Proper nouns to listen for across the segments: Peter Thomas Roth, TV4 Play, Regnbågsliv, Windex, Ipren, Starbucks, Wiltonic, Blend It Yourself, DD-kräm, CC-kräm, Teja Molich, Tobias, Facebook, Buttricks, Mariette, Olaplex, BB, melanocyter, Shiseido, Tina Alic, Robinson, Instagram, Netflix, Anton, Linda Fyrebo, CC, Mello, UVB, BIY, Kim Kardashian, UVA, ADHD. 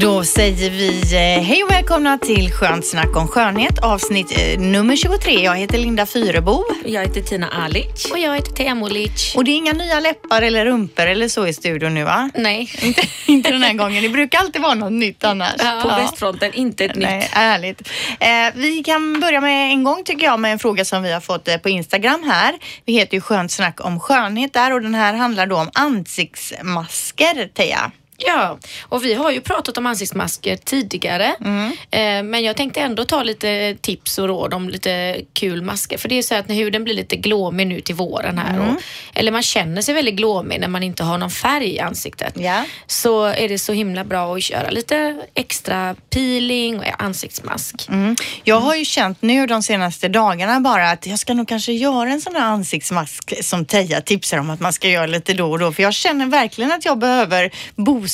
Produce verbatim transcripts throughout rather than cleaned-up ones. Då säger vi hej och välkomna till Skönt snack om skönhet, avsnitt eh, nummer tjugotre. Jag heter Linda Fyrebo. Jag heter Tina Alic. Och jag heter Teja Molich. Och det är inga nya läppar eller rumpor eller så i studion nu, va? Nej. Inte, inte den här gången. Det brukar alltid vara något nytt annars. Ja, på västfronten, ja. Inte ett nytt. Nej, ärligt. Eh, vi kan börja med en gång tycker jag med en fråga som vi har fått eh, på Instagram här. Vi heter ju Skönt snack om skönhet där och den här handlar då om ansiktsmasker, Teja. Ja, och vi har ju pratat om ansiktsmasker tidigare, mm. eh, men jag tänkte ändå ta lite tips och råd om lite kul masker, för det är så att när huden blir lite glåmig nu till våren här, mm. och, eller man känner sig väldigt glåmig när man inte har någon färg i ansiktet, yeah. så är det så himla bra att köra lite extra peeling och ansiktsmask. Mm. Jag har ju känt nu de senaste dagarna bara att jag ska nog kanske göra en sån här ansiktsmask som Teja tipsar om att man ska göra lite då och då, för jag känner verkligen att jag behöver bo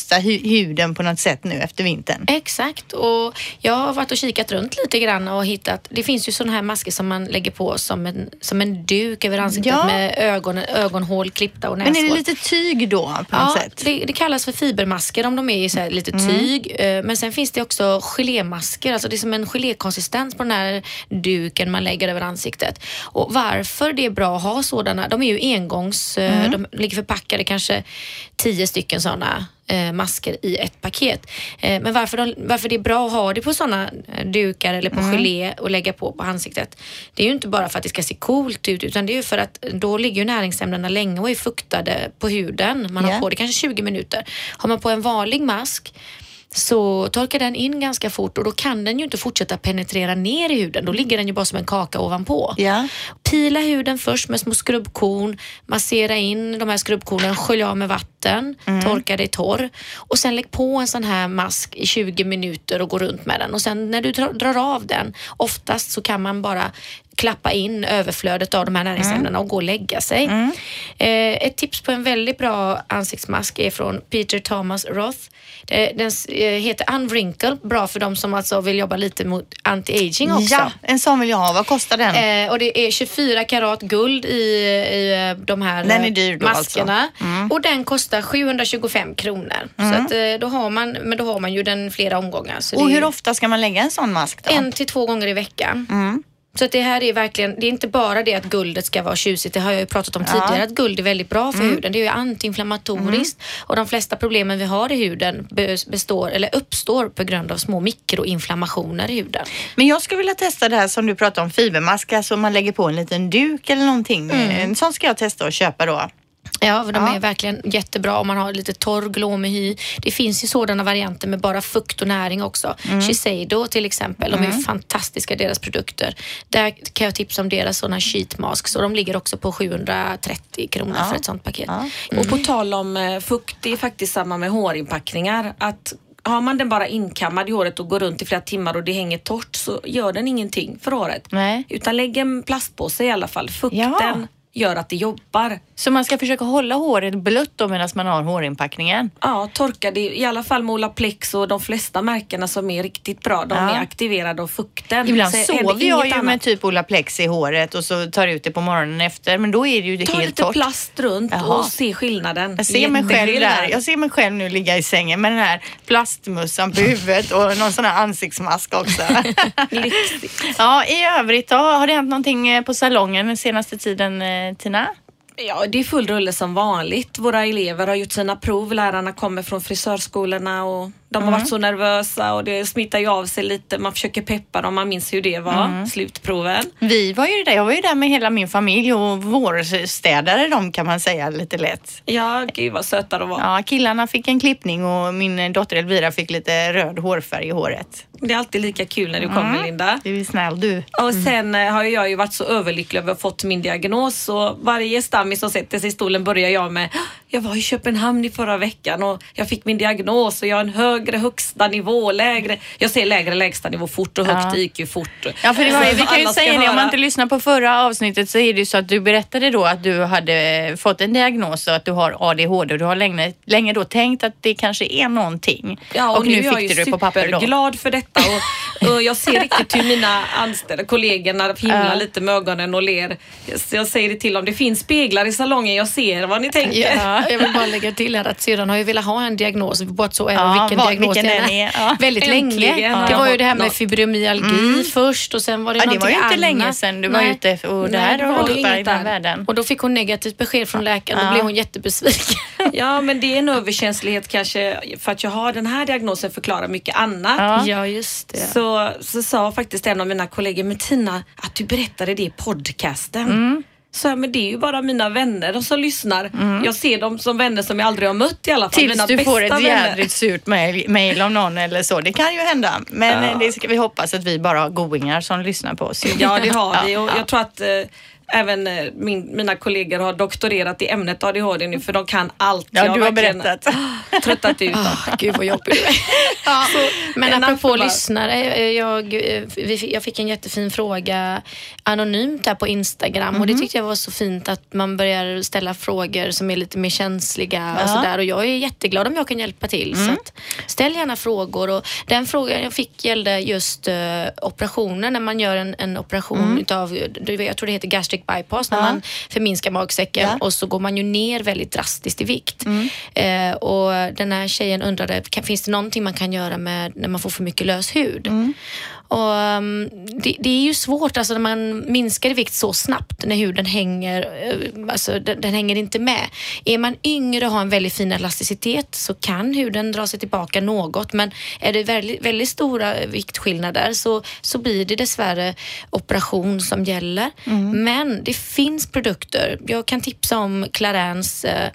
huden på något sätt nu efter vintern. Exakt, och jag har varit och kikat runt lite grann och hittat, det finns ju sådana här masker som man lägger på som en, som en duk över ansiktet, ja. Med ögon, ögonhål klippta och näshål. Men är det lite tyg då på något ja, sätt? Det, det kallas för fibermasker om de är så här lite tyg, mm. men sen finns det också gelémasker, alltså det är som en gelékonsistens på den här duken man lägger över ansiktet. Och varför det är bra att ha sådana, de är ju engångs, mm. de ligger förpackade kanske tio stycken sådana masker i ett paket. Men varför, de, varför det är bra att ha det på sådana dukar eller på mm. gelé och lägga på på ansiktet, det är ju inte bara för att det ska se coolt ut, utan det är ju för att då ligger ju näringsämnena länge och är fuktade på huden. Man yeah. har på det kanske tjugo minuter. Har man på en vanlig mask så torkar den in ganska fort och då kan den ju inte fortsätta penetrera ner i huden. Då ligger den ju bara som en kaka ovanpå. Yeah. Pila huden först med små skrubbkorn, massera in de här skrubbkornen, skölja av med vatten, mm. torka dig torr och sen lägg på en sån här mask i tjugo minuter och gå runt med den. Och sen när du drar av den, oftast så kan man bara klappa in överflödet av de här näringsämnena mm. och gå och lägga sig. Mm. Eh, ett tips på en väldigt bra ansiktsmask är från Peter Thomas Roth. Eh, den heter Unwrinkle, bra för de som alltså vill jobba lite mot anti-aging också. Ja, en sån vill jag ha. Vad kostar den? Eh, och det är tjugofyra karat guld i, i de här den är dyr då maskerna. Alltså. Mm. Och den kostar sjuhundratjugofem kronor. Mm. Så att, eh, då, har man, men då har man ju den flera omgångar. Så och det är, hur ofta ska man lägga en sån mask då? En till två gånger i veckan. Mm. Så att det här är verkligen, det är inte bara det att guldet ska vara tjusigt, det har jag ju pratat om tidigare, ja. Att guld är väldigt bra för mm. huden, det är ju antiinflammatoriskt mm. och de flesta problemen vi har i huden består, eller uppstår på grund av små mikroinflammationer i huden. Men jag skulle vilja testa det här som du pratade om, fibermask, alltså man lägger på en liten duk eller någonting, mm. en sån ska jag testa och köpa då. Ja, för de ja. är verkligen jättebra om man har lite torr glåmig hy. Det finns ju sådana varianter med bara fukt och näring också. Mm. Shiseido till exempel, mm. de är fantastiska deras produkter. Där kan jag tipsa om deras sådana sheet masks och de ligger också på sjuhundratrettio kronor ja. för ett sånt paket. Ja. Mm. Och på tal om fukt, det är faktiskt samma med hårinpackningar att har man den bara inkammad i håret och går runt i flera timmar och det hänger torrt så gör den ingenting för håret. Nej. Utan lägg en plastpåse i alla fall, fukten. Ja. Gör att det jobbar. Så man ska försöka hålla håret blött då medan man har hårinpackningen? Ja, torka det. I alla fall med Olaplex och de flesta märkena som är riktigt bra. De ja. är aktiverade av fukten. Ibland så sover jag ju annat. Med typ Olaplex i håret och så tar ut det på morgonen efter. Men då är det ju det helt torrt. Ta lite plast runt Jaha. och se skillnaden. Jag ser, mig själv där. jag ser mig själv nu ligga i sängen med den här plastmussan på huvudet och någon sån här ansiktsmask också. Lyxigt. Ja, i övrigt då, har det hänt någonting på salongen den senaste tiden, Tina? Ja, det är full rulle som vanligt. Våra elever har gjort sina prov. Lärarna kommer från frisörskolorna och de mm. har varit så nervösa och det smittar ju av sig lite. Man försöker peppa dem. Man minns hur det var, mm. slutproven. Vi var ju där. Jag var ju där med hela min familj och vårstädare de kan man säga lite lätt. Ja, gud vad söta de var. Ja, killarna fick en klippning och min dotter Elvira fick lite röd hårfärg i håret. Det är alltid lika kul när du kommer, mm. Linda. Du är snäll, du. Och sen mm. har jag ju varit så överlycklig över att fått min diagnos. Och varje stammis som sätter sig i stolen börjar jag med jag var i Köpenhamn i förra veckan och jag fick min diagnos och jag har en högre högsta nivå, lägre. Jag säger lägre lägsta nivå fort och högt gick ju fort. Ja, för det var ju, vi kan ju säga det, om man inte lyssnar på förra avsnittet så är det ju så att du berättade då att du hade fått en diagnos och att du har A D H D och du har länge, länge då tänkt att det kanske är någonting. Ja, och, och nu, nu fick du det på papper då. Jag är glad för detta och, och jag ser riktigt hur mina anställda kollegorna himlar uh. lite med ögonen och ler. Jag säger det till om det finns speglar i salongen, jag ser vad ni tänker. Ja, jag vill bara lägga till här att syrran har ju velat ha en diagnos, bort så även ja, vilken var, diagnos vilken den är. är. Ja. Väldigt Äntligen. länge. Ja. Det var ju det här med fibromyalgi mm. först och sen var det ja, någonting annat. Det var ju inte länge sedan du var Nej. ute och det här Nej, var det var världen. Och då fick hon negativt besked från läkaren och ja. blev hon jättebesviken. Ja, men det är en överkänslighet kanske för att jag har den här diagnosen förklarar mycket annat. Ja, ja just det. Så, så sa faktiskt en av mina kollegor, men Tina, att du berättade det i podcasten. Mm. Så här, men det är ju bara mina vänner och så lyssnar. Mm. Jag ser dem som vänner som jag aldrig har mött i alla fall. Tills mina du får ett jävligt surt mail, mail om någon eller så. Det kan ju hända. Men ja. det ska vi hoppas att vi bara har goingar som lyssnar på oss. Ja, det har ja, vi. Och ja. jag tror att... Eh, Även min, mina kollegor har doktorerat i ämnet A D H D nu, för de kan allt. Ja, jag du har berättat. Tröttat ut. Oh, gud vad jobbig du är. Ja. Men apropå lyssnare, jag, jag fick en jättefin fråga anonymt där på Instagram. Mm-hmm. Och det tyckte jag var så fint att man börjar ställa frågor som är lite mer känsliga. Ja. Och, sådär. Och jag är jätteglad om jag kan hjälpa till. Mm. Så att ställ gärna frågor. Och den frågan jag fick gällde just uh, operationer. När man gör en, en operation mm. utav, jag tror det heter gastric bypass, när ja. man förminskar magsäcken ja. och så går man ju ner väldigt drastiskt i vikt. Mm. Eh, och den här tjejen undrade, kan, finns det någonting man kan göra med när man får för mycket lös hud? Mm. Och um, det, det är ju svårt alltså när man minskar i vikt så snabbt, när huden hänger alltså den, den hänger inte med. Är man yngre och har en väldigt fin elasticitet så kan huden dra sig tillbaka något, men är det väldigt, väldigt stora viktskillnader så, så blir det dessvärre operation som gäller. Mm. Men det finns produkter. Jag kan tipsa om Clarins eh,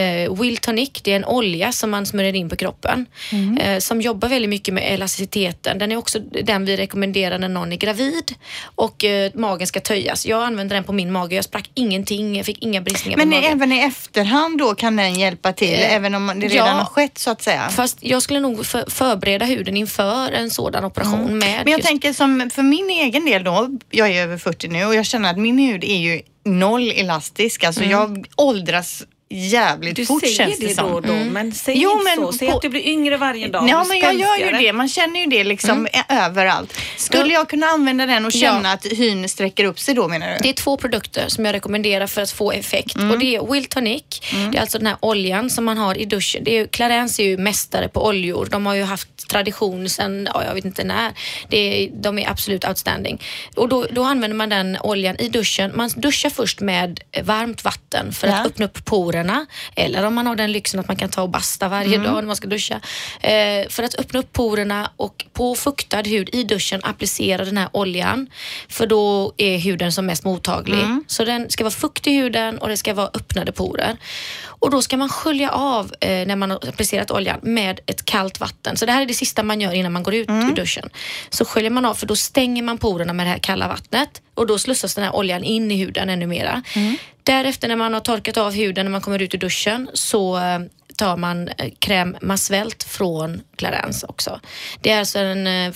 eh, Wiltonic. Det är en olja som man smörjer in på kroppen mm. eh, som jobbar väldigt mycket med elasticiteten. Den är också den vi rekommenderar när någon är gravid och eh, magen ska töjas. Jag använder den på min mage. Jag sprack ingenting. Jag fick inga bristningar men på magen. Men även i efterhand då kan den hjälpa till? Eh, även om det redan ja, har skett så att säga? Fast jag skulle nog för, förbereda huden inför en sådan operation. Mm. Med men jag just... tänker som för min egen del då. Jag är över fyrtio nu och jag känner att min hud är ju noll elastisk. Alltså mm. jag åldras jävligt du fort känns det som. Du säger det då, då mm. men säg jo, inte men så. Säg på... att du blir yngre varje dag. Ja, men jag gör ju det. Man känner ju det liksom mm. överallt. Skulle jag kunna använda den och känna ja. att hyn sträcker upp sig då, menar du? Det är två produkter som jag rekommenderar för att få effekt. Mm. Och det är Wiltonic. Mm. Det är alltså den här oljan som man har i duschen. Det är, Clarins är ju mästare på oljor. De har ju haft tradition sedan, ja, jag vet inte när. Det är, de är absolut outstanding. Och då, då använder man den oljan i duschen. Man duschar först med varmt vatten för ja. att öppna upp poren. Eller om man har den lyxen att man kan ta och basta varje mm. dag när man ska duscha. Eh, för att öppna upp porerna och på fuktad hud i duschen applicera den här oljan. För då är huden som mest mottaglig. Mm. Så den ska vara fuktig i huden och det ska vara öppnade porer. Och då ska man skölja av eh, när man har applicerat oljan med ett kallt vatten. Så det här är det sista man gör innan man går ut mm. ur duschen. Så sköljer man av för då stänger man porerna med det här kalla vattnet. Och då slussas den här oljan in i huden ännu mera. Mm. Därefter när man har torkat av huden när man kommer ut ur duschen så tar man kräm Masvelte från Clarins också. Det är alltså en... en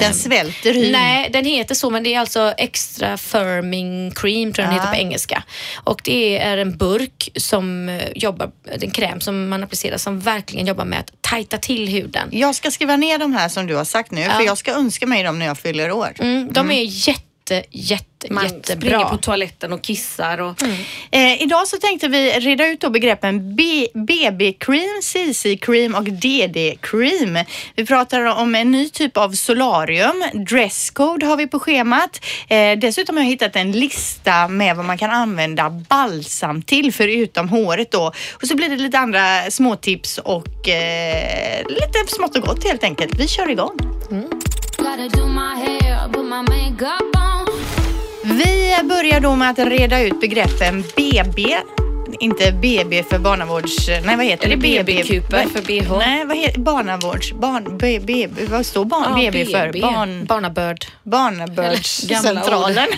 den svälter hyn. Nej, den heter så, men det är alltså extra firming cream, tror jag den ah. heter på engelska. Och det är en burk som jobbar, en kräm som man applicerar som verkligen jobbar med att tajta till huden. Jag ska skriva ner de här som du har sagt nu, ja. för jag ska önska mig dem när jag fyller år. Mm, de mm. är jätte Jätte, man jättebra. Springer på toaletten och kissar. Och... Mm. Eh, idag så tänkte vi reda ut då begreppen B B-cream, C C-cream och D D-cream. Vi pratar om en ny typ av solarium. Dresscode har vi på schemat. Eh, dessutom har jag hittat en lista med vad man kan använda balsam till förutom håret då. Och så blir det lite andra småtips och eh, lite smått och gott helt enkelt. Vi kör igång. Mm. Vi börjar då med att reda ut begreppen B B, inte B B för barnavårds... Nej, vad heter det? B B-kuper för B H. Nej, vad heter barnavårds... Barn... B B... Vad står barn... ah, B B för? Barn... Barnabörd. Barnabördscentralen.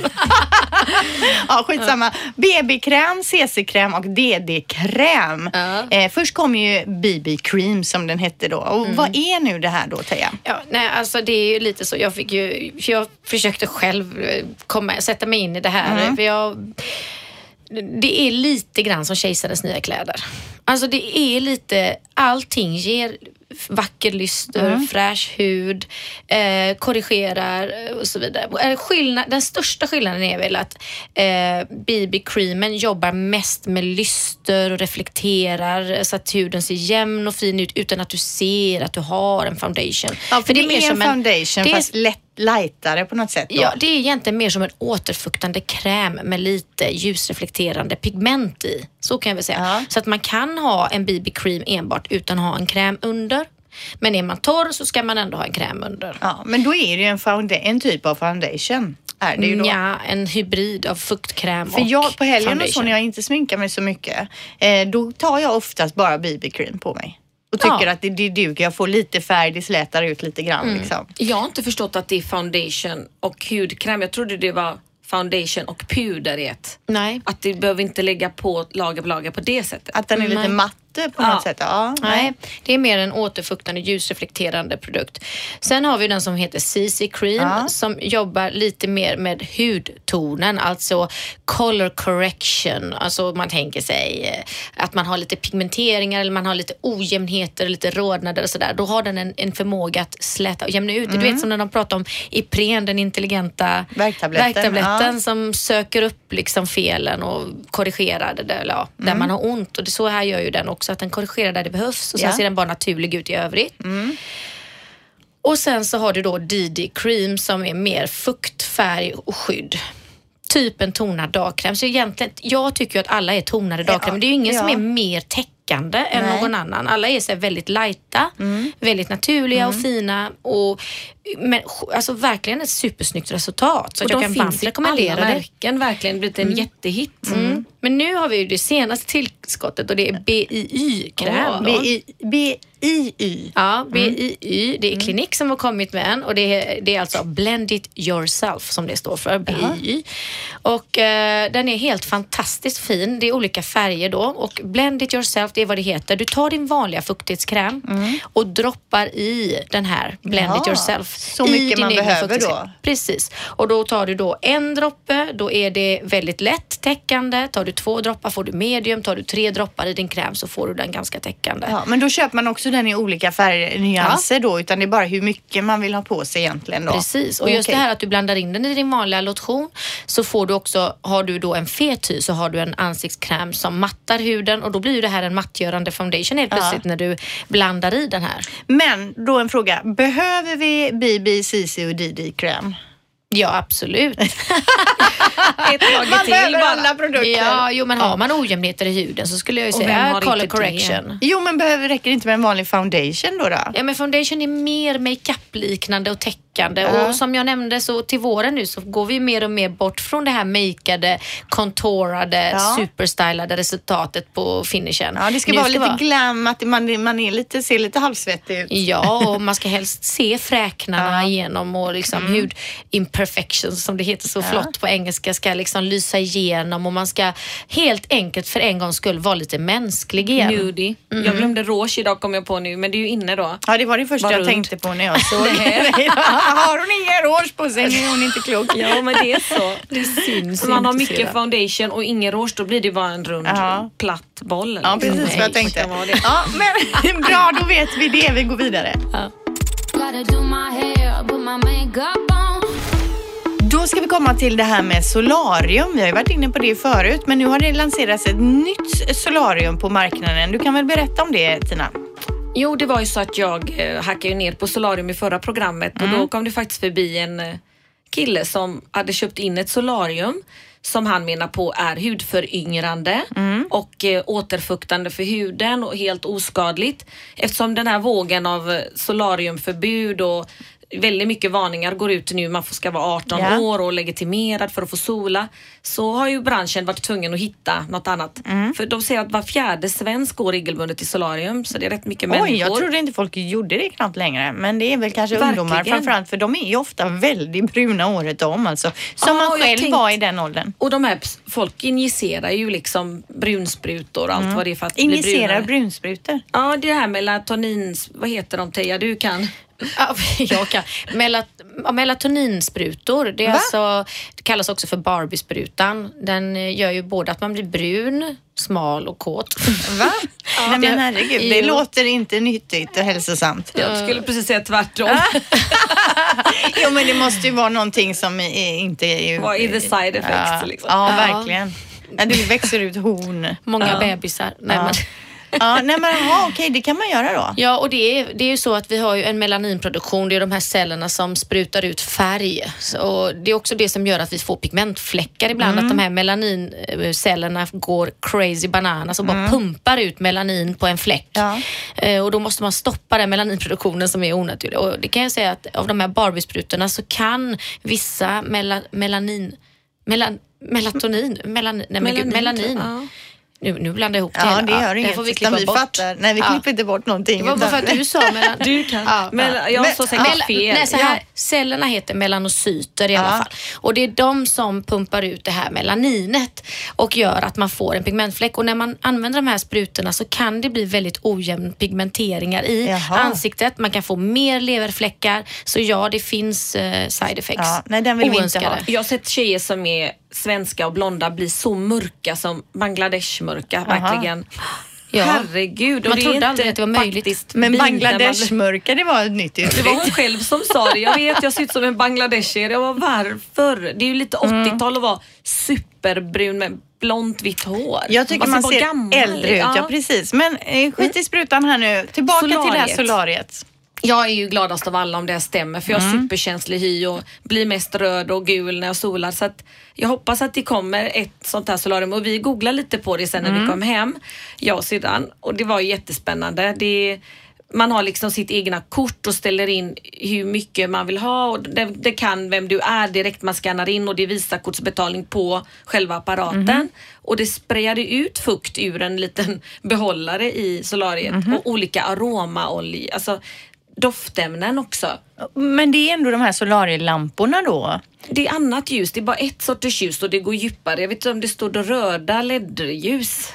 Ja, skitsamma. B B-kräm, C C-kräm och D D-kräm. Uh. Eh, först kom ju B B-cream som den hette då. Och mm. vad är nu det här då, Teja? Ja, nej, alltså det är ju lite så. Jag fick ju... Jag försökte själv komma, sätta mig in i det här. Mm. För jag... Det är lite grann som kejsarens nya kläder. Alltså det är lite... Allting ger vacker lyster, mm. fräsch hud, eh, korrigerar och så vidare. Skillnad, den största skillnaden är väl att eh, B B-creamen jobbar mest med lyster och reflekterar så att huden ser jämn och fin ut utan att du ser att du har en foundation. Ja, för, för det, det är mer som en foundation en, fast lätt lightare på något sätt då. Ja, det är egentligen mer som en återfuktande kräm med lite ljusreflekterande pigment i. Så kan jag väl säga. Ja. Så att man kan ha en B B-cream enbart utan att ha en kräm under. Men är man torr så ska man ändå ha en kräm under. Ja, men då är det ju en, found- en typ av foundation. Är det ju då? Ja, en hybrid av fuktkräm. För jag, på helgen foundation. Och så när jag inte sminkar mig så mycket, eh, då tar jag oftast bara B B-cream på mig. Och tycker ja. Att det, det duger. Jag får lite färg, det slätar ut lite grann. Mm. Liksom. Jag har inte förstått att det är foundation och hudkräm. Jag trodde det var foundation och puder i ett. Nej. Att det behöver inte lägga på lager på lager på det sättet. Att den är mm. lite matte på ja. Något sätt. Ja, nej. nej, det är mer en återfuktande, ljusreflekterande produkt. Sen har vi den som heter C C Cream ja. Som jobbar lite mer med hudtonen. Alltså color correction. Alltså man tänker sig att man har lite pigmenteringar eller man har lite ojämnheter, lite rodnader och sådär. Då har den en, en förmåga att släta och jämna ut. Mm. Du vet som när de pratar om Ipren, den intelligenta värktabletten. värktabletten. Som söker upp liksom felen och korrigerar det där, ja, där mm. man har ont. Och det, så här gör ju den också, att den korrigerar där det behövs. Och sen yeah. ser den bara naturlig ut i övrigt. Mm. Och sen så har du då D D-cream som är mer fuktfärg och skydd. Typ en tonad dagkräm. Så egentligen, jag tycker ju att alla är tonade dagkräm. Ja. Men det är ju ingen ja. Som är mer täckande än nej. Någon annan. Alla är så här väldigt lighta, mm. väldigt naturliga mm. och fina. Och... Men alltså verkligen ett supersnyggt resultat. Så och jag kan varmt rekommendera det. Märken, verkligen blivit en mm. jättehit. Mm. Mm. Men nu har vi ju det senaste tillskottet och det är B I Y-kräm. Oh, B I Y. Ja, B I Y. Mm. Det är Klinik som har kommit med en och det är, det är alltså Blend It Yourself som det står för, B I Y. Och eh, den är helt fantastiskt fin. Det är olika färger då och Blend It Yourself, det är vad det heter. Du tar din vanliga fuktighetskräm mm. och droppar i den här Blend It Yourself. Så mycket man behöver då. Precis. Och då tar du då en droppe, då är det väldigt lätt täckande. Tar du två droppar får du medium, tar du tre droppar i din kräm så får du den ganska täckande. Ja, men då köper man också den i olika färgnyanser ja. Då, utan det är bara hur mycket man vill ha på sig egentligen då. Precis. Och okay. just det här att du blandar in den i din vanliga lotion så får du också, har du då en fet hy så har du en ansiktskräm som mattar huden och då blir ju det här en mattgörande foundation helt plötsligt ja. När du blandar i den här. Men då en fråga, behöver vi B B, C C och D D-kräm? Ja, absolut. Ett man till behöver bara. Alla produkter. Ja, jo, men har man ojämnheter i huden så skulle jag ju säga color correction. Det? Jo, men behöver, räcker det inte med en vanlig foundation då då? Ja, men foundation är mer makeup-liknande och täckande. Uh. Och som jag nämnde så till våren nu så går vi mer och mer bort från det här makeade, kontorade, uh. superstylade resultatet på finishen. Ja, det ska nu vara ska lite vara... glam, att man, man är lite, ser lite halvsvettig ut. Ja, och man ska helst se fräknarna uh. igenom och liksom mm. hud... Perfection som det heter så ja. Flott på engelska ska liksom lysa igenom och man ska helt enkelt för en gångs skull vara lite mänsklig igen. Nudie. Mm. Jag glömde rås idag kom jag på nu, men det är ju inne då. Ja, det var det första var jag runt. Tänkte på när jag såg det här. Har hon ingen rås på sig är hon inte klok. Ja, men det är så. Det syns. Man har mycket sedan. Foundation och ingen rås, då blir det bara en rund ja. Platt boll. Ja, liksom. Precis vad jag tänkte. Ja, men bra, då vet vi det. Vi går vidare. Ja. Då ska vi komma till det här med solarium. Vi har ju varit inne på det förut, men nu har det lanserats ett nytt solarium på marknaden. Du kan väl berätta om det, Tina? Jo, det var ju så att jag hackade ju ner på solarium i förra programmet. Och mm. då kom det faktiskt förbi en kille som hade köpt in ett solarium som han menar på är hudföryngrande mm. och eh, återfuktande för huden och helt oskadligt. Eftersom den här vågen av solariumförbud och väldigt mycket varningar går ut nu. Man ska vara arton yeah. år och legitimerad för att få sola. Så har ju branschen varit tvungen att hitta något annat. Mm. För de säger att var fjärde svensk går regelbundet i solarium. Så det är rätt mycket människor. Oj, jag trodde inte folk gjorde det knappt längre. Men det är väl kanske verkligen ungdomar framförallt. För de är ju ofta väldigt bruna året om. Alltså, som ah, man själv tänkt, var i den åldern. Och de här folk injicerar ju liksom brunsprutor och allt mm. vad det är för att injicerar bli brunare. Brunsprutor? Ja, det här melatonin... Vad heter de, Teja? Du kan... Ja, jag kan. Melat, melatoninsprutor, det, är alltså, det kallas också för Barbie-sprutan. Den gör ju både att man blir brun, smal och kåt. Va? Ja, nej, men herregud, det, det låter inte nyttigt och hälsosamt. Jag skulle precis säga tvärtom. Jo, men det måste ju vara någonting som är, inte är... Vad är the side effects? Ja, liksom. Ja, verkligen. Ja, du växer ut horn. Många ja. Bebisar. Nej, ja. Men... Ja, nej men aha, okej, det kan man göra då. Ja, och det är, det är ju så att vi har ju en melaninproduktion. Det är de här cellerna som sprutar ut färg. Och det är också det som gör att vi får pigmentfläckar ibland. Mm. Att de här melanincellerna går crazy bananas och bara mm. pumpar ut melanin på en fläck. Ja. Eh, och då måste man stoppa den melaninproduktionen som är onaturlig. Och det kan jag säga att av de här Barbie-sprutorna så kan vissa mela, melanin... Melan, melatonin? Melan, nej, men melanin. Gud, melanin. Ja. Nu, nu blandar jag ihop det. Ja, det gör inget. Får vi klippa vi bort. Fattar. Nej, vi klipper ja. Inte bort någonting. Det var bara för att du sa mellan... Du kan. Ja. Men, jag sa säkert ja. Fel. Nej, så här, ja. Cellerna heter melanocyter i ja. Alla fall. Och det är de som pumpar ut det här melaninet och gör att man får en pigmentfläck. Och när man använder de här sprutorna så kan det bli väldigt ojämn pigmenteringar i Jaha. Ansiktet. Man kan få mer leverfläckar. Så ja, det finns uh, side effects. Ja. Nej, den vill vi inte ha. Jag har sett tjejer som är svenska och blonda blir så mörka som Bangladesh-mörka, verkligen. Ja. Herregud, och man det trodde aldrig att det var möjligt. Men Bangladesh-mörka, det var nytt uttryck. Det var hon själv som sa det. Jag vet, jag ser ut som en bangladeshier. Jag var varför? Det är ju lite åttiotal att vara superbrun med blont vitt hår. Jag tycker man, man ser gammal. Äldre ut, ja. Ja precis. Men skit i sprutan här nu. Tillbaka solariet. Till det här solariet. Jag är ju gladast av alla om det stämmer. För jag är mm. superkänslig hy och blir mest röd och gul när jag solar. Så att jag hoppas att det kommer ett sånt här solarium. Och vi googlar lite på det sen när mm. vi kom hem. Jag och Sidan. Och det var ju jättespännande. Det, man har liksom sitt egna kort och ställer in hur mycket man vill ha. Och det, det kan vem du är direkt. Man scannar in och det är visakortsbetalning på själva apparaten. Mm. Och det sprayade ut fukt ur en liten behållare i solariet. Mm. Och olika aromaolja. Alltså... doftämnen också. Men det är ändå de här solarielamporna då? Det är annat ljus, det är bara ett sorts ljus och det går djupare. Jag vet inte om det står då röda L E D-ljus.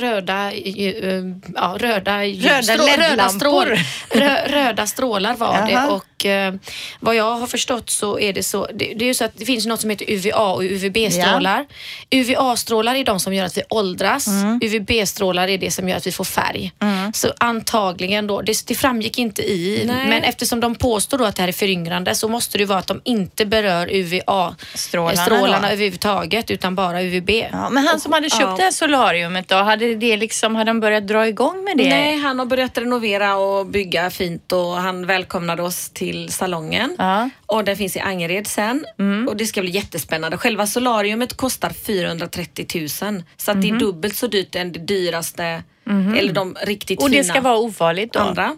Röda, ja, röda, röda, strål, röda, strål, rö, röda strålar var det. Och eh, vad jag har förstått så är det så det, det är ju så att det finns något som heter U V A och U V B-strålar. Ja. U V A-strålar är de som gör att vi åldras. Mm. U V B-strålar är det som gör att vi får färg. Mm. Så antagligen då, det, det framgick inte i, nej. Men eftersom de påstår då att det här är föryngrande så måste det vara att de inte berör U V A-strålarna strålarna överhuvudtaget utan bara U V B. Ja, men han som hade köpt ja. Det här solariumet då, hade det liksom, hade de börjat dra igång med det? Nej, han har börjat renovera och bygga fint och han välkomnade oss till salongen. Uh-huh. Och den finns i Angered sen. Mm. Och det ska bli jättespännande. Själva solariumet kostar fyrahundratrettio tusen. Så att mm-hmm. det är dubbelt så dyrt än det dyraste, mm-hmm. eller de riktigt och fina. Och det ska vara ofarligt då? Andra.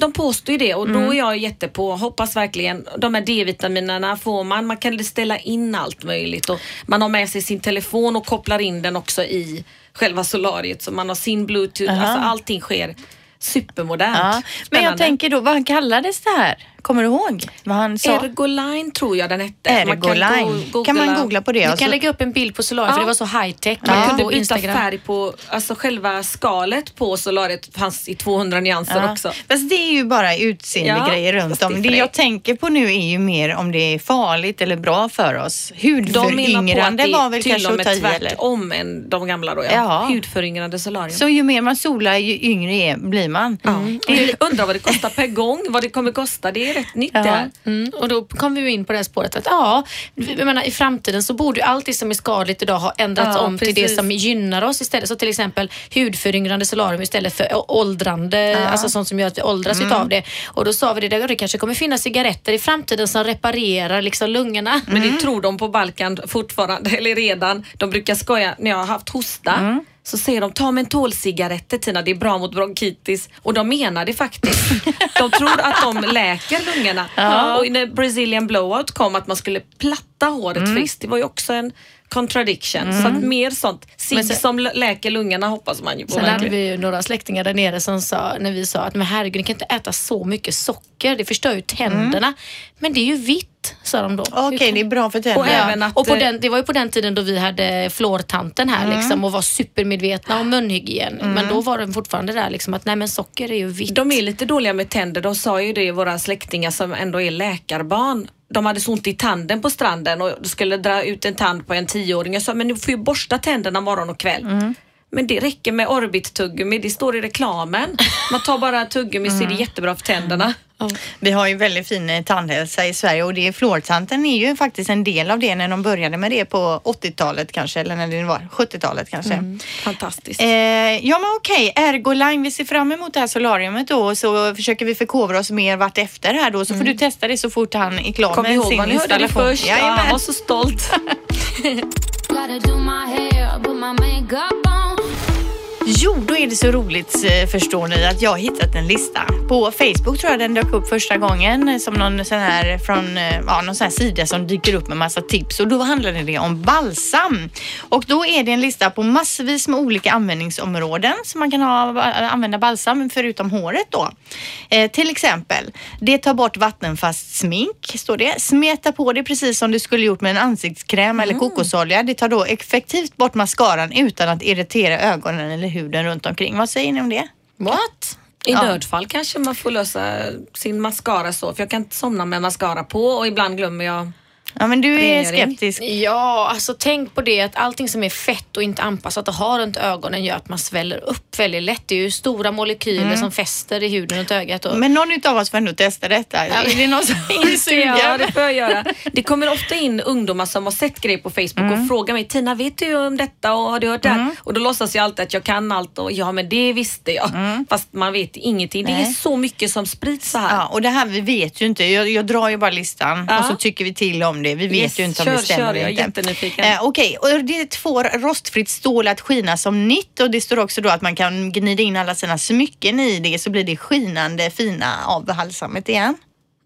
De påstår ju det och då är jag jättepå. Hoppas verkligen, de här D-vitaminerna får man. Man kan ställa in allt möjligt. Och man har med sig sin telefon och kopplar in den också i själva solariet. Så man har sin bluetooth. Uh-huh. Alltså allting sker supermodernt. Ja. Men jag tänker då, vad kallades det här? Kommer du ihåg vad han sa? Ergoline tror jag den hette. Ergoline. Man kan, go- kan man googla på det? Vi alltså? Kan lägga upp en bild på solariet, ja. För det var så high-tech. Man ja. Kunde byta Instagram. Färg på, alltså själva skalet på solariet fanns i tvåhundra nyanser ja. Också. Fast det är ju bara utseende ja. Grejer runt om. Det, det jag tänker på nu är ju mer om det är farligt eller bra för oss. Hudföryngrande de var väl till kanske till och med tvärtom än de gamla då. Ja. Ja. Hudföryngrande solarium. Så ju mer man solar, ju yngre blir man. Mm. Ja. Det, undrar vad det kostar per gång, vad det kommer kosta, det är rätt nytt ja. Där. Mm. Och då kom vi in på det här spåret att ja, jag menar, i framtiden så borde ju allt det som är skadligt idag ha ändrats ja, om precis. Till det som gynnar oss istället. Så till exempel hudföryngrande solarium istället för åldrande, ja. Alltså sånt som gör att vi åldras mm. utav det. Och då sa vi det, det kanske kommer finnas cigaretter i framtiden som reparerar liksom lungorna. Mm. Men det tror de på Balkan fortfarande, eller redan. De brukar skoja, när jag har haft hosta. Mm. så säger de, ta mentolcigaretter Tina, det är bra mot bronkitis. Och de menar det faktiskt. De tror att de läker lungorna. Ja. Och när Brazilian blowout kom, att man skulle platta håret mm. friskt, det var ju också en contradiction. Mm. Så att mer sånt sig så, som läker lungorna hoppas man ju på. Sen hade vi ju några släktingar där nere som sa, när vi sa att men herregud, ni kan inte äta så mycket socker, det förstör ju tänderna. Mm. Men det är ju vitt, sa de då. Okej, okay, det är bra för tänderna. Och, även att, och på den, det var ju på den tiden då vi hade flortanten här mm. liksom, och var supermedvetna om munhygien. Mm. Men då var de fortfarande där liksom, att nej men socker är ju vitt. De är lite dåliga med tänder, de sa ju det, våra släktingar som ändå är läkarbarn. De hade så ont i tanden på stranden och skulle dra ut en tand på en tioåring. Jag sa, men du får ju borsta tänderna morgon och kväll. Mm. Men det räcker med Orbit-tuggummi, det står i reklamen. Man tar bara tuggummi mm. så är det jättebra för tänderna. Mm. Vi har ju väldigt fin tandhälsa i Sverige, och det är flortanten är ju faktiskt en del av det, när de började med det på åttiotalet kanske, eller när det var sjuttiotalet kanske. Mm. Fantastiskt. Eh, ja men okej, okay. Ergoline, vi ser fram emot det här solariumet då, så försöker vi förkovra oss mer vart efter här då, så mm. får du testa det så fort han är klar. Kom med ihåg, sin man hörde det först. Ja, jag var så stolt. Jo, då är det så roligt, förstår ni, att jag har hittat en lista. På Facebook tror jag den dök upp första gången, som någon sån här, från, ja, någon sån här sida som dyker upp med massa tips. Och då handlade det om balsam. Och då är det en lista på massvis med olika användningsområden som man kan ha, använda balsam förutom håret då. Eh, till exempel, det tar bort vattenfast smink, står det. Smeta på det precis som du skulle gjort med en ansiktskräm mm. eller kokosolja. Det tar då effektivt bort mascaran utan att irritera ögonen eller huden runt omkring. Vad säger ni om det? What? I ja. nödfall kanske man får lösa sin mascara så. För jag kan inte somna med mascara på, och ibland glömmer jag. Ja, men du är skeptisk. Ja, alltså tänk på det, att allting som är fett och inte anpassat och har runt ögonen gör att man sväller upp väldigt lätt. Det är ju stora molekyler mm. som fäster i huden runt ögat. Och... Men någon utav oss får ändå testa detta. Ja. Är det någon som ja, det får jag göra. Det kommer ofta in ungdomar som har sett grejer på Facebook mm. och frågar mig, Tina, vet du om detta och har du hört det här? Mm. Och då låtsas jag alltid att jag kan allt, och ja, men det visste jag. Mm. Fast man vet ingenting. Nej. Det är så mycket som sprids så här. Ja, och det här vi vet ju inte. Jag, jag drar ju bara listan ja. och så tycker vi till om det. Vi vet yes, ju inte om kör, det stämmer kör, inte. Eh, Okej, okay. Och det får rostfritt stål att skina som nytt, och det står också då att man kan gnida in alla sina smycken i det, så blir det skinande fina av halsammet igen.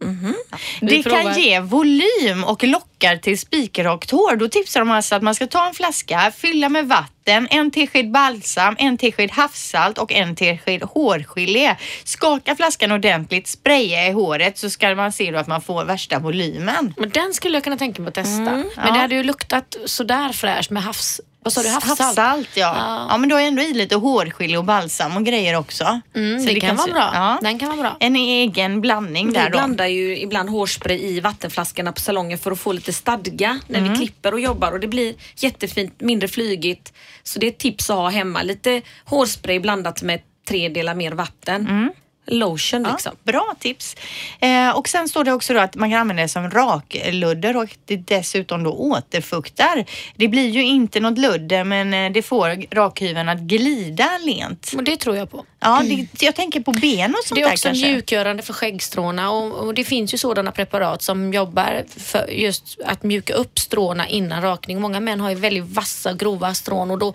Mm-hmm. Det provar. Kan ge volym och lockar till spikrakt hår. Då tipsar de alltså att man ska ta en flaska, fylla med vatten, en tesked balsam, en tesked havssalt och en tesked hårgelé. Skaka flaskan ordentligt, spraya i håret, så ska man se då att man får värsta volymen. Men den skulle jag kunna tänka mig att testa. Mm, ja. Men det hade ju luktat sådär fräscht med havs... Vad sa du? Havssalt? Havssalt, ja. Ah. Ja, men då är ändå i lite hårgelé och balsam och grejer också. Mm, så det, det kan vara bra. Ja. Den kan vara bra. En egen blandning vi där då. Vi blandar ju ibland hårspray i vattenflaskorna på salongen för att få lite stadga när mm. vi klipper och jobbar. Och det blir jättefint, mindre flygigt. Så det är ett tips att ha hemma. Lite hårspray blandat med tre delar mer vatten. Mm. Lotion liksom. Ja, bra tips. Eh, och sen står det också då att man kan använda det som rakludder, och det dessutom då återfuktar. Det blir ju inte något ludde, men det får rakhyven att glida lent. Och det tror jag på. Ja, mm. det, jag tänker på ben och sånt där kanske. Det är också mjukgörande för skäggstråna, och, och det finns ju sådana preparat som jobbar för just att mjuka upp stråna innan rakning. Många män har ju väldigt vassa, grova strån, och då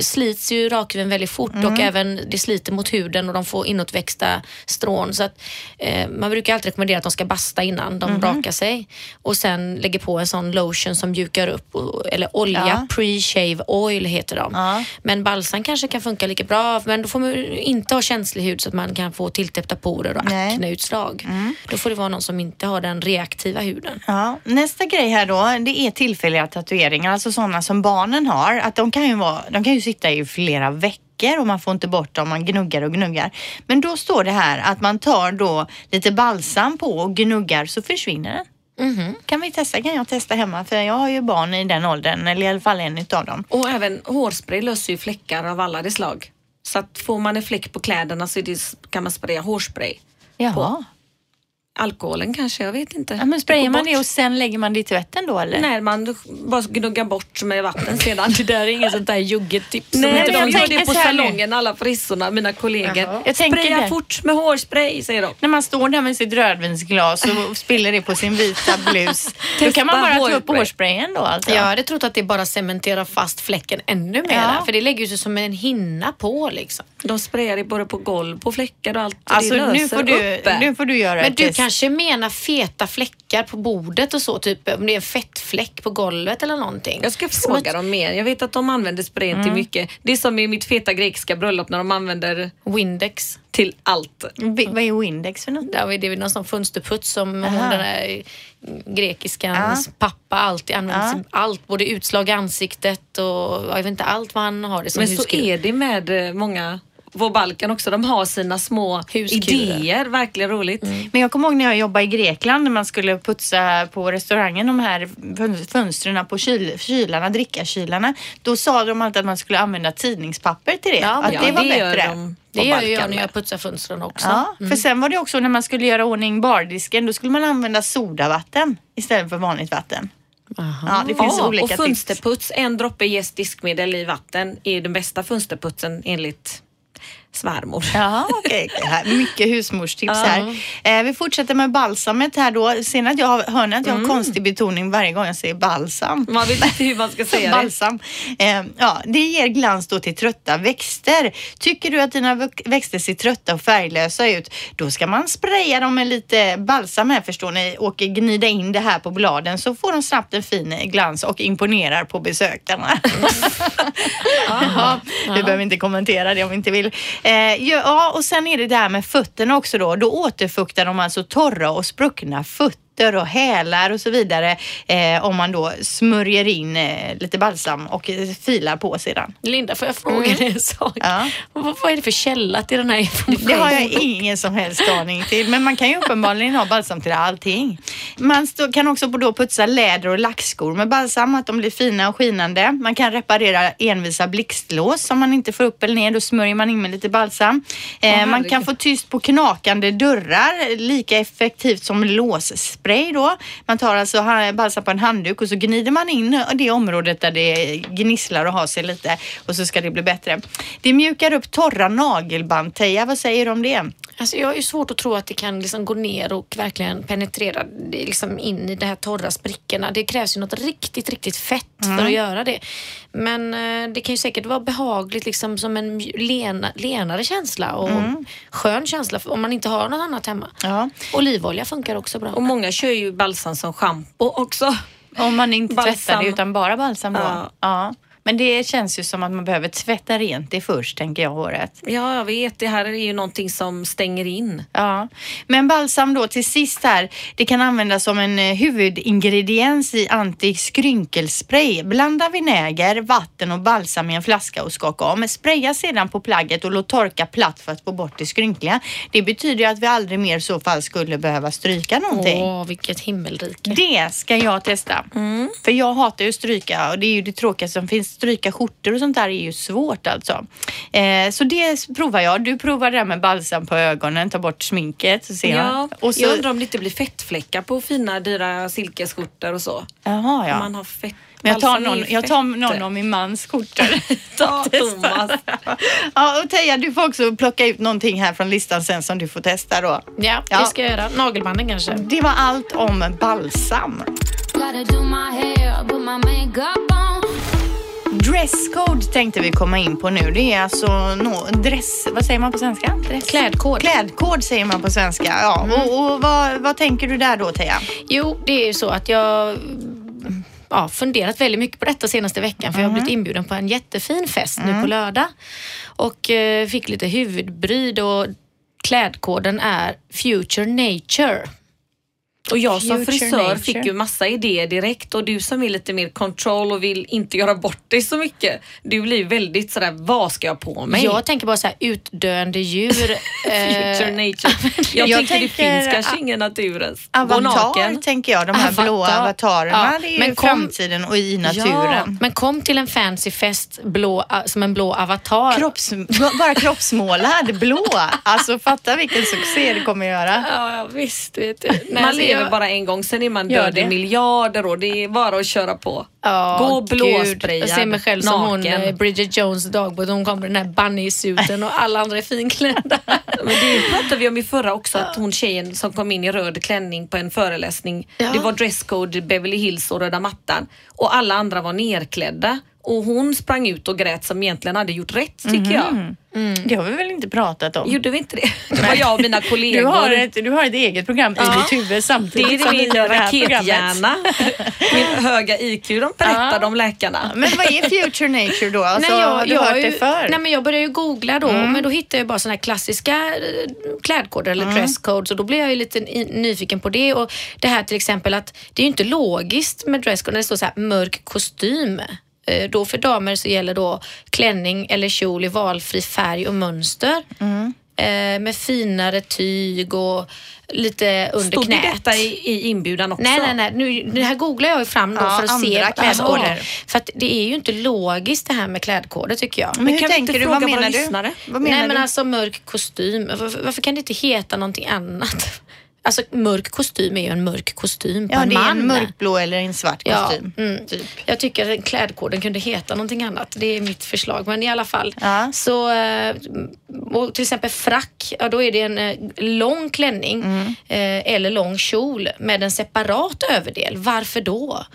slits ju rakhyven väldigt fort mm. och även det sliter mot huden, och de får inåtväxta strån, så att eh, man brukar alltid rekommendera att de ska basta innan de mm-hmm. rakar sig, och sen lägger på en sån lotion som mjukar upp, och, eller olja, ja. pre-shave oil heter de ja. Men balsam kanske kan funka lika bra, men då får man inte ha känslig hud så att man kan få tilltäppta porer och akneutslag. Mm. Då får det vara någon som inte har den reaktiva huden. Ja. Nästa grej här då, det är tillfälliga tatueringar, alltså sådana som barnen har, att de kan ju vara, de kan ju sitta i flera veckor och man får inte bort dem, man gnuggar och gnuggar. Men då står det här att man tar då lite balsam på och gnuggar, så försvinner den. Mm-hmm. Kan vi testa, kan jag testa hemma, för jag har ju barn i den åldern, eller i alla fall en av dem. Och även hårspray löser ju fläckar av alla de slag. Så att får man en fläck på kläderna så kan man spraya hårspray. Jaha. På. alkoholen kanske, jag vet inte. Ja, men sprayar man det och sen lägger man det i tvätten då, eller? Nej, man bara gnuggar bort med vatten sedan. Det där är inget sånt där jugget-tips. Nej, som inte jag de gör det på salongen, alla frissorna, mina kollegor. Jaha. Jag sprayar fort med hårspray, säger de. När man står där med sitt rödvinsglas och spiller det på sin vita blus, då kan man bara, bara ta upp hårsprayen då, alltså. Ja, jag hade trott att det bara cementerar fast fläcken ännu mer. Ja. För det lägger ju sig som en hinna på, liksom. De sprayar det både på golv, på fläckar och allt. Alltså, det nu, får du, nu får du göra men ett du test. Kanske menar feta fläckar på bordet och så, typ om det är en fettfläck på golvet eller någonting. Jag ska fråga Smuts. dem mer. Jag vet att de använder sprayen mm. till mycket. Det är som i mitt feta grekiska bröllop när de använder Windex till allt. B- vad är Windex för något? Ja, det är någon sån fönsterputs som hon, den här grekiskans Aha. pappa alltid använder. Aha. Allt, både utslag i ansiktet och jag vet inte allt vad han har det som Men huskur. Så är det med många... Vår Balkan också, de har sina små huskurer. Idéer, verkligen roligt. Mm. Men jag kommer ihåg när jag jobbade i Grekland, när man skulle putsa på restaurangen de här fönstren på kyl, kylarna, drickakylarna. Då sa de alltid att man skulle använda tidningspapper till det. Ja, att ja, det var det bättre. De, det gör jag när jag putsar fönstren också. Ja, mm. För sen var det också när man skulle göra ordning bardisken, då skulle man använda sodavatten istället för vanligt vatten. Aha. Ja, det finns ja, olika och tips. Och fönsterputs, en droppe jäst diskmedel i vatten är den bästa fönsterputsen enligt... svärmor. Ja, okej. Okay. Mycket husmorstips här. Eh, vi fortsätter med balsamet här då. Sen att jag har hört att jag har mm. konstig betoning varje gång jag säger balsam. Man vet inte hur man ska säga balsam. Det. Eh, ja, det ger glans då till trötta växter. Tycker du att dina växter ser trötta och färglösa ut, då ska man spraya dem med lite balsam här, förstår ni, och gnida in det här på bladen, så får de snabbt en fin glans och imponerar på besökarna. ja, vi behöver inte kommentera det om vi inte vill. Eh, ja, och sen är det där med fötterna också då. Då återfuktar de alltså torra och spruckna fötter och hälar och så vidare. Eh, om man då smörjer in eh, lite balsam och filar på sedan. Linda, får jag fråga mm. dig en sak? Ja. Vad, vad är det för källa till den här informationen? Det har jag ingen som helst aning till. Men man kan ju uppenbarligen ha balsam till allting. Man stå, kan också då putsa läder och lackskor med balsam, att de blir fina och skinande. Man kan reparera envisa blixtlås som man inte får upp eller ner. Då smörjer man in med lite balsam. Eh, man kan få tyst på knakande dörrar, lika effektivt som låsspray då. Man tar alltså balsam på en handduk och så gnider man in det området där det gnisslar och har sig lite. Och så ska det bli bättre. Det mjukar upp torra nagelband. Teja, vad säger du om det? Alltså jag är ju svårt att tro att det kan liksom gå ner och verkligen penetrera liksom in i de här torra sprickorna. Det krävs ju något riktigt, riktigt fett mm. för att göra det. Men eh, det kan ju säkert vara behagligt liksom som en lena, lenare känsla och mm. skön känsla om man inte har något annat hemma. Ja. Olivolja funkar också bra. Och många kör ju balsam som shampoo också. Om man inte balsam. tvättar det utan bara balsam då. Ja. ja. Men det känns ju som att man behöver tvätta rent det först, tänker jag, håret. Ja, jag vet. Det här är ju någonting som stänger in. Ja, men balsam då till sist här. Det kan användas som en huvudingrediens i antiskrynkelspray. Blanda vinäger, vatten och balsam i en flaska och skaka om. Spraya sedan på plagget och låt torka platt för att få bort det skrynkliga. Det betyder ju att vi aldrig mer i så fall skulle behöva stryka någonting. Åh, vilket himmelrike. Det ska jag testa. Mm. För jag hatar ju stryka och det är ju det tråkigaste som finns. Stryka skjortor och sånt där är ju svårt alltså. Eh, så det provar jag. Du provar det med balsam på ögonen. Ta bort sminket. Så ser ja, jag. Och så... jag undrar om det inte blir fettfläckar på fina, dyra silkeskjortor och så. Jaha, ja. Om man har fett. Men jag tar någon, jag tar någon av min mans skjortor. Ta Thomas. ja, och Teja, du får också plocka ut någonting här från listan sen som du får testa då. Ja, ja. Det ska jag göra. Nagelbanden kanske. Det var allt om balsam. Dresscode tänkte vi komma in på nu. Det är alltså no, dress... Vad säger man på svenska? Dress. Klädkod. Klädkod säger man på svenska, ja. Mm. Och, och vad, vad tänker du där då, Teja? Jo, det är ju så att jag... Ja, funderat väldigt mycket på detta senaste veckan för mm. jag har blivit inbjuden på en jättefin fest mm. nu på lördag. Och eh, fick lite huvudbryd och klädkoden är Future Nature. Och jag som Future frisör nature. Fick ju massa idéer direkt. Och du som är lite mer control och vill inte göra bort dig så mycket, du blir väldigt sådär, vad ska jag på mig? Jag tänker bara såhär, utdöende djur. Future nature. Jag, jag tänker det finns kanske a- ingen naturens. Avatar tänker jag, de här avatar. Blåa avatarerna, ja. Det är men ju kom, framtiden och i naturen, ja. Men kom till en fancy fest blå, som en blå avatar. Kropps, bara kroppsmålad blå. Alltså fatta vilken succé det kommer att göra. Ja visst vet du. Man lever bara en gång, sen är man död i miljarder och det är bara att köra på. Oh, gå blåsprejad. Jag ser mig själv som naken. Hon, Bridget Jones dagbok. Hon kommer i den här bunny-suten och alla andra är finklädda. Men det pratade vi om i förra också, att hon tjejen som kom in i röd klänning på en föreläsning. Ja. Det var dresscode, Beverly Hills och röda mattan. Och alla andra var nerklädda. Och hon sprang ut och grät som egentligen hade gjort rätt, tycker mm. jag. Mm. Det har vi väl inte pratat om? Gjorde vi inte det? Det var jag och mina kollegor. Du har ett, du har ett eget program ja. I ditt huvud samtidigt. Det är det, min rakethjärna. Min höga I Q, de berättar ja. Om läkarna. Men vad är Future Nature då? Alltså, nej, jag, har du jag hört ju, det förr? Nej, men jag började ju googla då. Mm. Men då hittade jag bara såna här klassiska klädkoder eller mm. dresscodes. Och då blev jag ju lite nyfiken på det. Och det här till exempel att det är ju inte logiskt med dresscode. Det står så här, mörk kostym. Då för damer så gäller då klänning eller kjol i valfri färg och mönster. Mm. Eh, med finare tyg och lite under stod knät. Stod det detta i, i inbjudan också? Nej, nej, nej. Nu, nu här googlar jag ju fram då ja, för att se klädkoder. För att det är ju inte logiskt det här med klädkoder tycker jag. Men, men hur kan tänker du? Vad menar du? Vad menar nej, men du? Alltså mörk kostym. Varför, varför kan det inte heta någonting annat? Alltså mörk kostym är ju en mörk kostym på ja, en man. Ja, det är en mörkblå eller en svart kostym. Ja, mm. typ. Jag tycker att klädkoden kunde heta någonting annat. Det är mitt förslag, men i alla fall. Ja. Så, och till exempel frack, ja, då är det en lång klänning mm. eller lång kjol med en separat överdel. Varför då?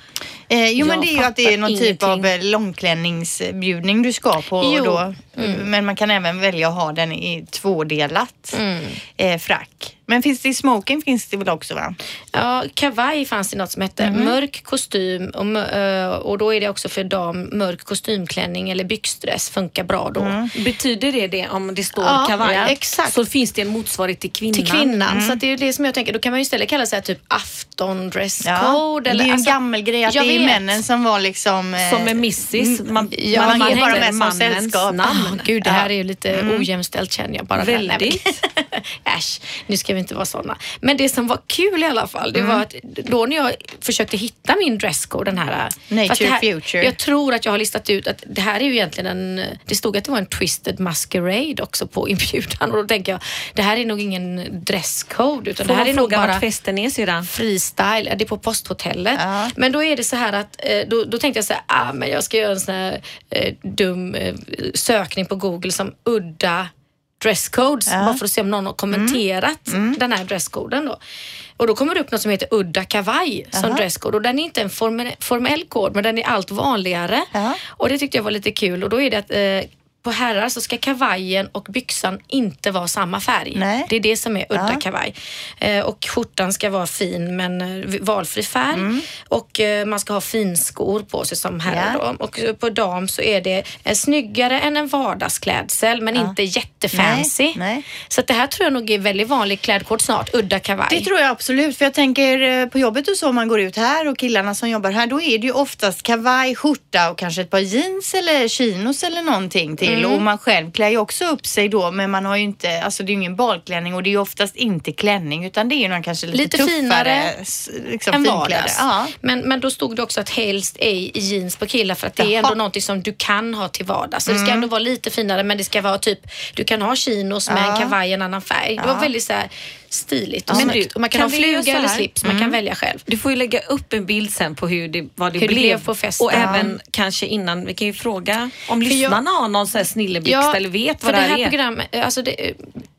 Eh, jo, jag men det är ju att det är någon ingenting. Typ av långklänningsbjudning du ska på. Och då, mm. men man kan även välja att ha den i tvådelat mm. eh, frack. Men finns det i smoking finns det väl också va? Ja, kavaj fanns det något som hette mm. mörk kostym och, och då är det också för dam mörk kostymklänning eller byxdress funkar bra då. Mm. Betyder det det om det står ja, kavaj? Ja, exakt. Så finns det en motsvarighet till kvinnan. Till kvinnan, mm. så att det är det som jag tänker. Då kan man ju istället kalla sig typ aftondresscode. Ja, det är ju en alltså, gammal grej att det är männen som var liksom... Eh, som är missis. Man, ja, man, man är bara med som sällskap. Oh, gud, det här är ju lite mm. ojämställt känner jag bara. Väldigt. Äsch, nu ska vi inte vara såna. Men det som var kul i alla fall, det mm. var att då när jag försökte hitta min dresscode, den här Nature här, Future. Jag tror att jag har listat ut att det här är ju egentligen en, det stod att det var en Twisted Masquerade också på inbjudan och då tänker jag, det här är nog ingen dresscode utan får det här är nog bara festen är sedan. Freestyle, det är på posthotellet. Uh-huh. Men då är det så här att då, då tänkte jag så här, ah, men jag ska göra en sån här eh, dum eh, sökning på Google som udda dresscodes, ja. Bara för att se om någon har kommenterat mm. Mm. den här dresskoden då. Och då kommer det upp något som heter udda kavaj uh-huh. som dresscode. Och den är inte en formell, formell kod, men den är allt vanligare. Uh-huh. Och det tyckte jag var lite kul. Och då är det att eh, på herrar så ska kavajen och byxan inte vara samma färg. Nej. Det är det som är udda ja. Kavaj. Eh, och skjortan ska vara fin men valfri färg. Mm. Och eh, man ska ha finskor på sig som herrar. Ja. Och på dam så är det eh, snyggare än en vardagsklädsel men ja. Inte jättefancy. Nej. Nej. Så att det här tror jag nog är väldigt vanlig klädkod snart. Udda kavaj. Det tror jag absolut. För jag tänker på jobbet och så om man går ut här och killarna som jobbar här då är det ju oftast kavaj, skjorta och kanske ett par jeans eller chinos eller någonting till. Mm. Och man själv klär ju också upp sig då. Men man har ju inte, alltså det är ju ingen balklänning. Och det är ju oftast inte klänning. Utan det är ju någon kanske lite, lite tuffare liksom, än vardags ja. men, men då stod det också att helst ej i jeans på killar. För att det är jaha. Ändå någonting som du kan ha till vardags. Så mm. det ska ändå vara lite finare. Men det ska vara typ, du kan ha chinos med ja. En kavaj, en annan färg ja. Det var väldigt så här stiligt och ja, snyggt. Och man kan, kan ha fluga eller slips. Mm. Man kan välja själv. Du får ju lägga upp en bild sen på hur det, vad det hur blev. blev på festen. Och även kanske innan, vi kan ju fråga om lyssnarna har någon sån här snilleblixt ja, eller vet vad det, det här är. Program, alltså det,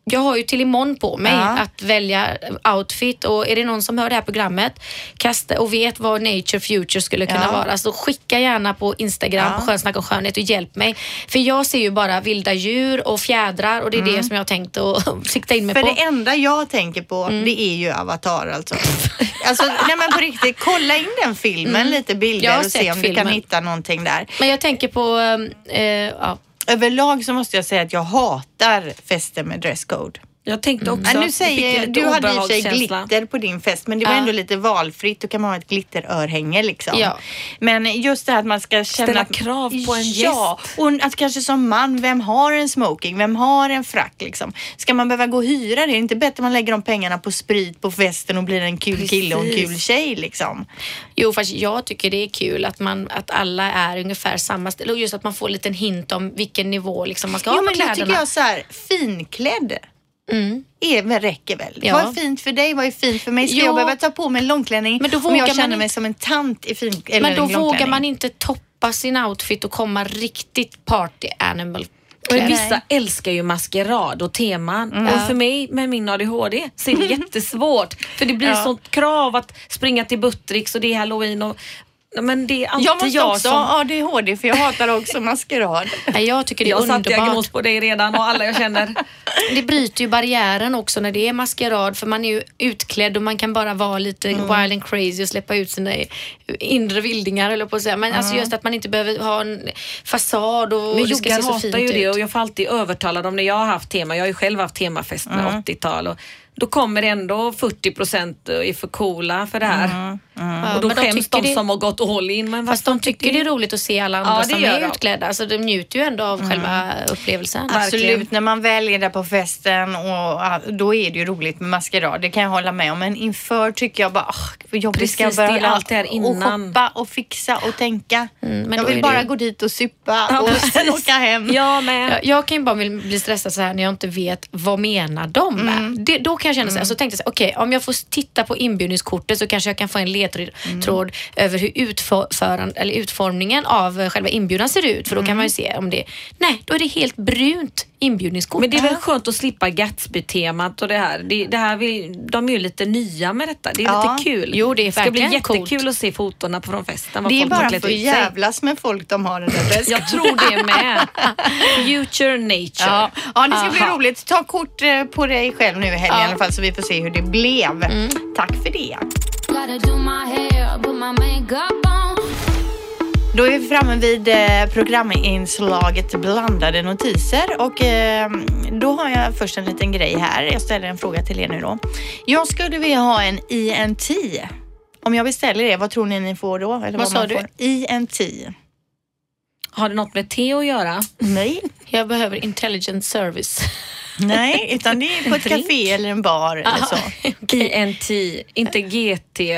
jag har ju till imorgon på mig ja. Att välja outfit. Och är det någon som hör det här programmet kasta och vet vad Nature Future skulle kunna ja. Vara så skicka gärna på Instagram ja. På Skönsnack och skönhet och hjälp mig. För jag ser ju bara vilda djur och fjädrar. Och det är mm. det som jag har tänkt att sikta in mig för på. För det enda jag tänker på mm. det är ju Avatar alltså. Alltså nej men på riktigt kolla in den filmen mm. lite bilder och se om filmen. Du kan hitta någonting där. Men jag tänker på eh, ja. Överlag så måste jag säga att jag hatar fester med dresscode. Jag tänkte också mm. att nu säger, du hade i sig glitter på din fest, men det var ja. ändå lite valfritt. Då kan man ha ett glitterörhänge liksom. Ja. Men just det här att man ska känna... Ställa krav på en gäst. Ja, och att kanske som man, vem har en smoking? Vem har en frack liksom? Ska man behöva gå och hyra det? Det är inte bättre att man lägger de pengarna på sprit på festen och blir en kul Precis. kille och en kul tjej liksom. Jo, fast jag tycker det är kul att, man, att alla är ungefär samma ställe. Och just att man får en liten hint om vilken nivå liksom man ska jo, ha på kläderna. Jo, men då tycker jag så här, finklädd. Mm. Är, räcker väl. Ja. Vad är fint för dig? Vad är fint för mig? Ska jo. jag behöva ta på mig en långklänning? Men då vågar jag känner man mig inte... som en tant i fin... Eller men då vågar man inte toppa sin outfit och komma riktigt party animal. Men vissa älskar ju maskerad och teman. Mm. Och för mig med min A D H D så är det jättesvårt. För det blir ja. sånt krav att springa till Buttricks och det är halloween och... Men det är jag måste jag också som... ha A D H D för jag hatar också maskerad. Nej, jag tycker det är jag underbart. Jag satt diagnos på dig redan och alla jag känner. Det bryter ju barriären också när det är maskerad. För man är ju utklädd och man kan bara vara lite mm. wild and crazy och släppa ut sina inre vildingar. Eller på att säga. Men mm. alltså just att man inte behöver ha en fasad och men det ska se så fint ju ut. Det, och jag får alltid övertala dem när jag har haft tema. Jag har ju själv haft temafest med mm. åttio-tal och... Då kommer ändå fyrtio procent är för coola för det här. Mm, mm. Och då ja, skäms de, de som det... har gått all in. Men fast de tycker det? det är roligt att se alla andra ja, som är de. utklädda. Alltså de njuter ju ändå av mm. själva upplevelsen. Absolut, verkligen. När man väl är där på festen och då är det ju roligt med maskerad. Det kan jag hålla med om. Men inför tycker jag bara, oh, jobbigt Precis, ska jag börja allt det här innan. Och hoppa och fixa och tänka. Mm, men jag vill bara det. gå dit och suppa ja, och sen åka hem. Ja, men... jag, jag kan ju bara bli stressad så här när jag inte vet vad menar de med. Mm. Det, då kan jag kände mm. så, så tänkte jag så, okej, okay, om jag får titta på inbjudningskortet så kanske jag kan få en ledtråd mm. över hur utföran, eller utformningen av själva inbjudan ser ut. För då kan mm. man ju se om det, nej, då är det helt brunt inbjudningskort. Men det är väl skönt att slippa Gatsby-temat och det här. Det, det här vill, de är ju lite nya med detta. Det är ja. lite kul. Jo, det är verkligen coolt. Det ska bli jättekul att se fotorna på de festen. Det är bara för jävlas med folk de har den där. Jag tror det med. Future nature. Ja, ja det ska Aha. bli roligt. Ta kort på dig själv nu i helgen ja. i alla fall så vi får se hur det blev. Mm. Tack för det. Då är vi framme vid programinslaget blandade notiser och då har jag först en liten grej här. Jag ställer en fråga till er nu då. Jag skulle vilja ha en E N T. Om jag beställer det, vad tror ni ni får då? Eller vad, vad sa du? Får? E N T. Har det något med te att göra? Nej. Jag behöver intelligent service. Nej, utan det är på ett café eller en bar eller så. E N T, inte G T,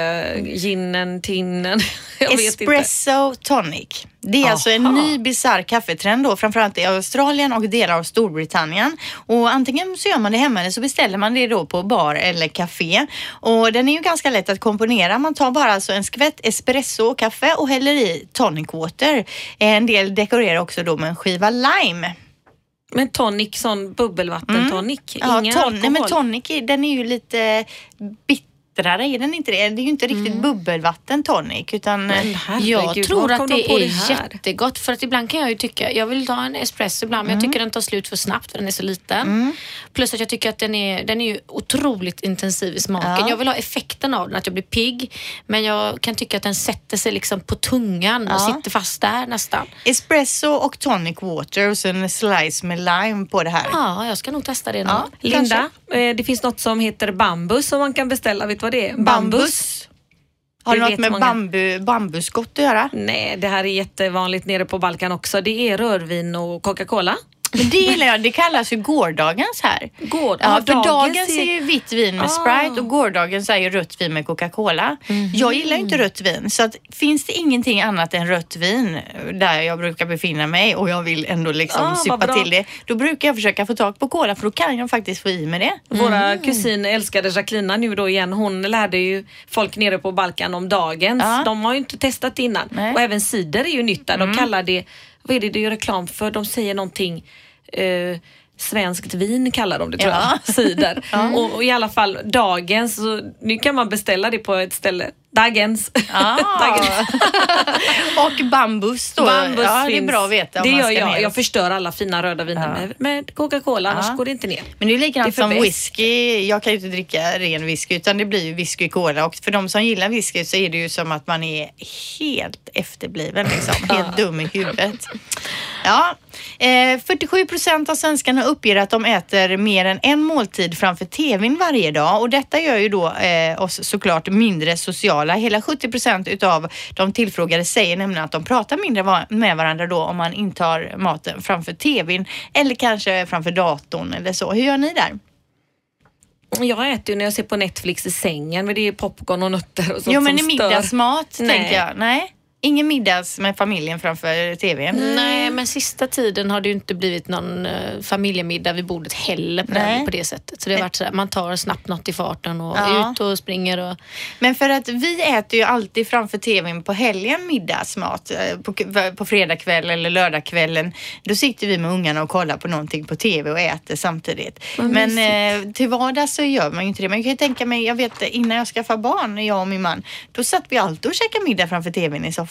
ginen, tinnen. Jag Espresso vet inte. Tonic. Det är Aha. alltså en ny bizarr kaffetrend då, framförallt i Australien och delar av Storbritannien. Och antingen så gör man det hemma eller så beställer man det då på bar eller café. Och den är ju ganska lätt att komponera. Man tar bara alltså en skvätt espresso kaffe och häller i tonicwater. En del dekorerar också då med en skiva lime. Men tonic, sån bubbelvattentonic. Mm. Ingen ja, ton- alkohol. Nej, men tonic, den är ju lite bittrare. Är den inte det? Det är ju inte riktigt mm. bubbelvattentonic. Utan men herregud, jag tror att det är det jättegott. För att ibland kan jag ju tycka, jag vill ta en espresso ibland. Mm. Men jag tycker den tar slut för snabbt för den är så liten. Mm. Plus att jag tycker att den är, den är ju otroligt intensiv i smaken. Ja. Jag vill ha effekten av den, att jag blir pigg. Men jag kan tycka att den sätter sig liksom på tungan ja. och sitter fast där nästan. Espresso och tonic water och sen en slice med lime på det här. Ja, jag ska nog testa det nu. Ja, Linda, kanske. Det finns något som heter bambus som man kan beställa. Vet du vad det är? Bambus. bambus. Har det något med många... bambu, bambuskott att göra? Nej, det här är jättevanligt nere på Balkan också. Det är rödvin och Coca-Cola. Men det gillar jag. Det kallas ju gårdagens här. Gård, ja, för dagens, dagens är ju vitt vin med ah. Sprite och gårdagens är ju rött vin med Coca-Cola. Mm-hmm. Jag gillar ju inte rött vin. Så att, finns det ingenting annat än rött vin där jag brukar befinna mig och jag vill ändå liksom ah, syppa till det. Då brukar jag försöka få tag på cola för då kan jag faktiskt få i med det. Mm. Våra kusin älskade Jacquelina nu då igen. Hon lärde ju folk nere på Balkan om dagens. Ah. De har ju inte testat innan. Nej. Och även cider är ju nytt där. De mm. kallar det... Vad är det du gör reklam för? De säger någonting... Eh, svenskt vin kallar de det, tror ja. jag. Cider. Mm. Och, och i alla fall dagens. Så nu kan man beställa det på ett ställe. Dagens. Ah. dagens. Och bambus då. Bambus ja, det är bra att veta. Det gör jag. Jag förstör alla fina röda viner ja. med Coca-Cola. Ja. Annars går det inte ner. Men det är likadant som bäst. Whisky. Jag kan ju inte dricka ren whisky utan det blir ju whisky och cola. Och för de som gillar whisky så är det ju som att man är helt efterbliven. Liksom. Helt dum i huvudet. Ja, eh, fyrtiosju procent av svenskarna uppger att de äter mer än en måltid framför tvn varje dag. Och detta gör ju då eh, oss såklart mindre sociala. Hela sjuttio procent av de tillfrågade säger nämligen att de pratar mindre va- med varandra då om man intar maten framför tvn. Eller kanske framför datorn eller så. Hur gör ni där? Jag äter ju när jag ser på Netflix i sängen, men det är popcorn och nötter och sånt. Jo, men i middagsmat, Nej. tänker jag. Nej. Ingen middags med familjen framför tvn. Mm. Nej, men sista tiden har det ju inte blivit någon familjemiddag vid bordet heller på, den, på det sättet. Så det har varit sådär, man tar snabbt något i farten och ja. ut och springer. Och... Men för att vi äter ju alltid framför tvn på helgen middagsmat. På, på fredagkväll eller lördagkvällen. Då sitter vi med ungarna och kollar på någonting på tv och äter samtidigt. Vad men eh, till vardags så gör man ju inte det. Men jag kan ju tänka mig, jag vet innan jag skaffade barn, jag och min man. Då satt vi alltid och käkade middag framför tvn i soffan.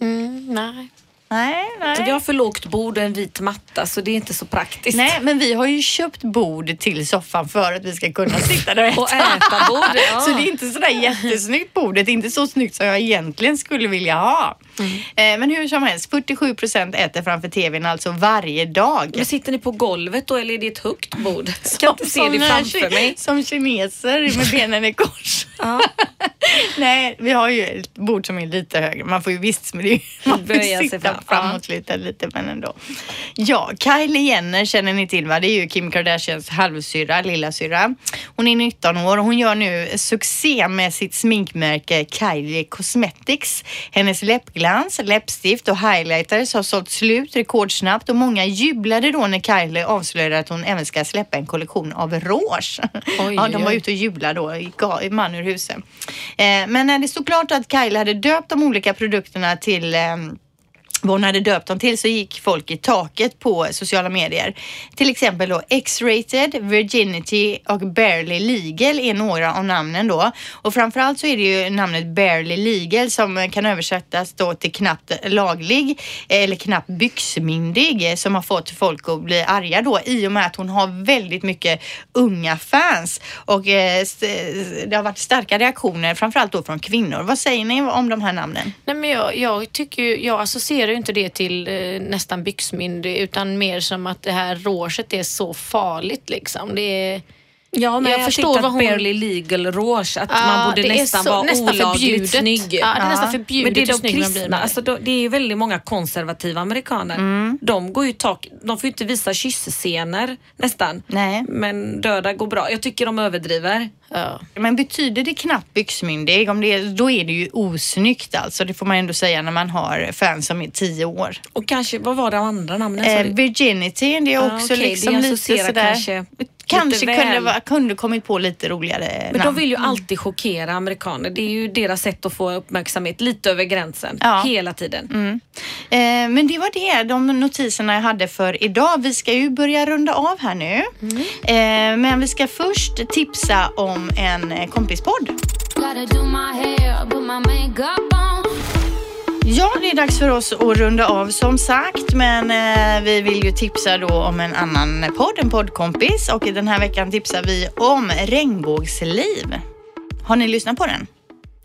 Mm, nej. Nej, nej. Jag har för lågt bord och en vit matta, så det är inte så praktiskt. Nej, men vi har ju köpt bord till soffan för att vi ska kunna sitta där och äta, och äta bord. Ja. Så det är inte sådär jättesnyggt bordet. Det är inte så snyggt som jag egentligen skulle vilja ha. Mm. Eh, men hur som helst, fyrtiosju procent äter framför tvn alltså varje dag. Men sitter ni på golvet då, eller är det ett högt bord? Ska som, inte se det framför ki- mig. Som kineser med benen i kors. Ja. Nej, vi har ju ett bord som är lite högre. Man får ju visst, men det är, man får sitta framåt lite, lite, men ändå. Ja, Kylie Jenner känner ni till, va? Det är ju Kim Kardashians halvsyra, lilla syra. Hon är nitton år och hon gör nu succé med sitt sminkmärke Kylie Cosmetics. Hennes läppglans, läppstift och highlighters har sålt slut rekordsnabbt och många jublade då när Kylie avslöjade att hon även ska släppa en kollektion av rouge. Oj, ja, de var ute och jublade då i, i man ur huset. Eh, men när det stod klart att Kylie hade döpt de olika produkterna till... Eh, Vad hon hade döpt dem till, så gick folk i taket på sociala medier. Till exempel då X-rated, Virginity och Barely Legal är några av namnen då. Och framförallt så är det ju namnet Barely Legal som kan översättas då till knappt laglig eller knappt byxmyndig, som har fått folk att bli arga då, i och med att hon har väldigt mycket unga fans. Och eh, det har varit starka reaktioner framförallt då från kvinnor. Vad säger ni om de här namnen? Nej, men jag, jag tycker ju, jag associerar ju inte det till eh, nästan byxmyndig, utan mer som att det här råset är så farligt liksom. Det är... Ja, men jag, jag förstår vad hon... Barely Legal rås, att ja, man borde nästan så, vara nästan olagligt snygg. Ja, det är nästan förbjudet. Men det är de kristna, alltså, då, det är ju väldigt många konservativa amerikaner. Mm. De går ju tak, de får ju inte visa kyssescener nästan. Nej. Men döda går bra. Jag tycker de överdriver. Ja. Men betyder det knappt byxmyndig, om det är, då är det ju osnyggt alltså. Det får man ändå säga när man har fans som är tio år. Och kanske, vad var det andra namnet? Eh, virginity, det är också ah, okay, liksom lite sådär. Kanske... Kanske kunde, kunde kommit på lite roligare namn. Men de vill ju alltid chockera amerikaner. Det är ju deras sätt att få uppmärksamhet lite över gränsen. Ja. Hela tiden. Mm. Eh, men det var det. De notiserna jag hade för idag. Vi ska ju börja runda av här nu. Mm. Eh, men vi ska först tipsa om en kompispodd. Ja, det är dags för oss att runda av som sagt, men eh, vi vill ju tipsa då om en annan podd, en poddkompis, och i den här veckan tipsar vi om Regnbågsliv. Har ni lyssnat på den?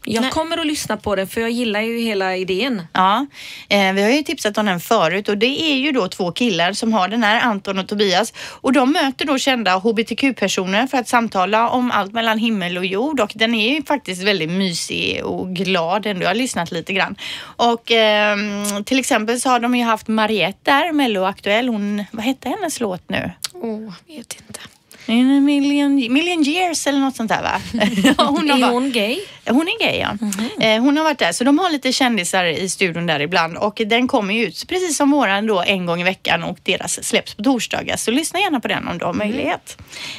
Jag Nej. kommer att lyssna på den, för jag gillar ju hela idén. Ja, eh, vi har ju tipsat om den förut, och det är ju då två killar som har den här, Anton och Tobias. Och de möter då kända H B T Q-personer för att samtala om allt mellan himmel och jord. Och den är ju faktiskt väldigt mysig och glad ändå. Jag har lyssnat lite grann. Och eh, till exempel så har de ju haft Mariette där, Mello aktuell. Hon, vad hette hennes låt nu? Åh, oh, jag vet inte. In a million, million years eller något sånt där, va? Hon har är hon gay? Hon är gay, ja. Mm-hmm. Hon har varit där, så de har lite kändisar i studion där ibland. Och den kommer ju ut precis som våran då en gång i veckan, och deras släpps på torsdagar. Så lyssna gärna på den om du har möjlighet.